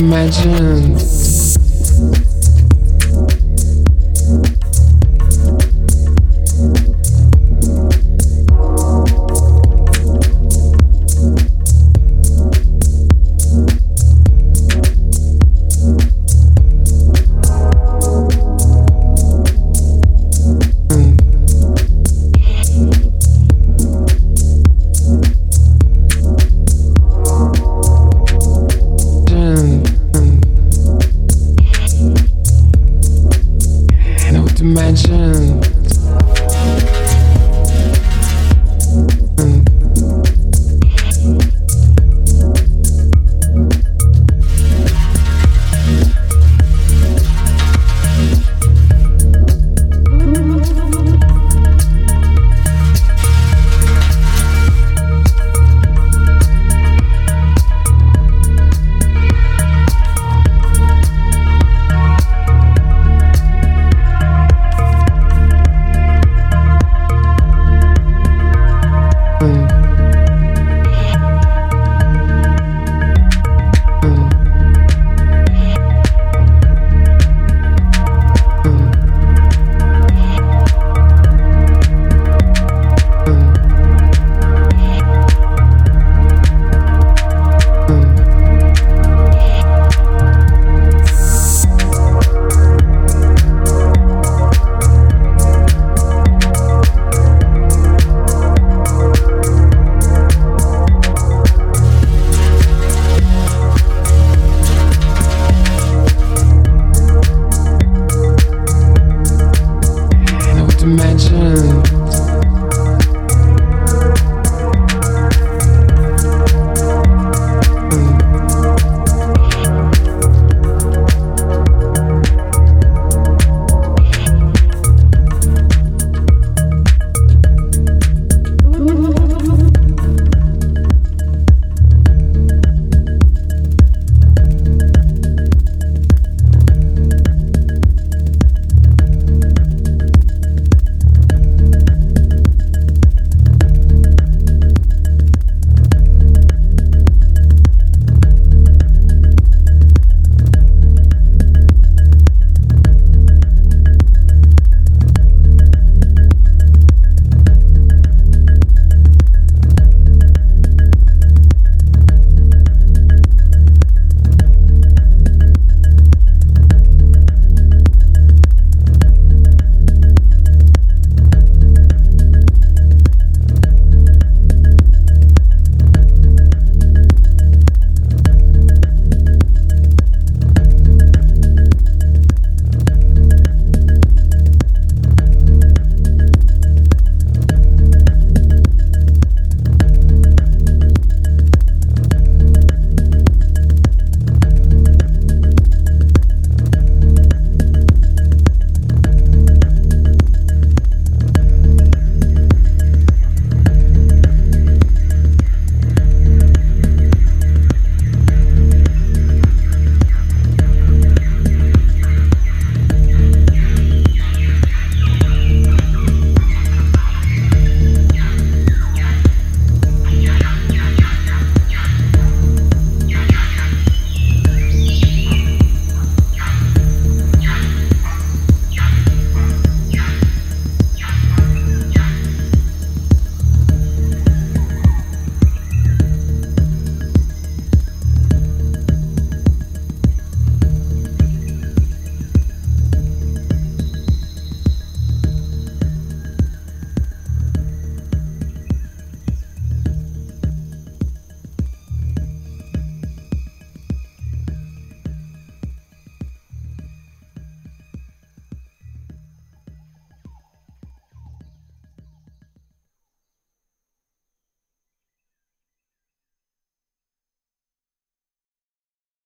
Imagine.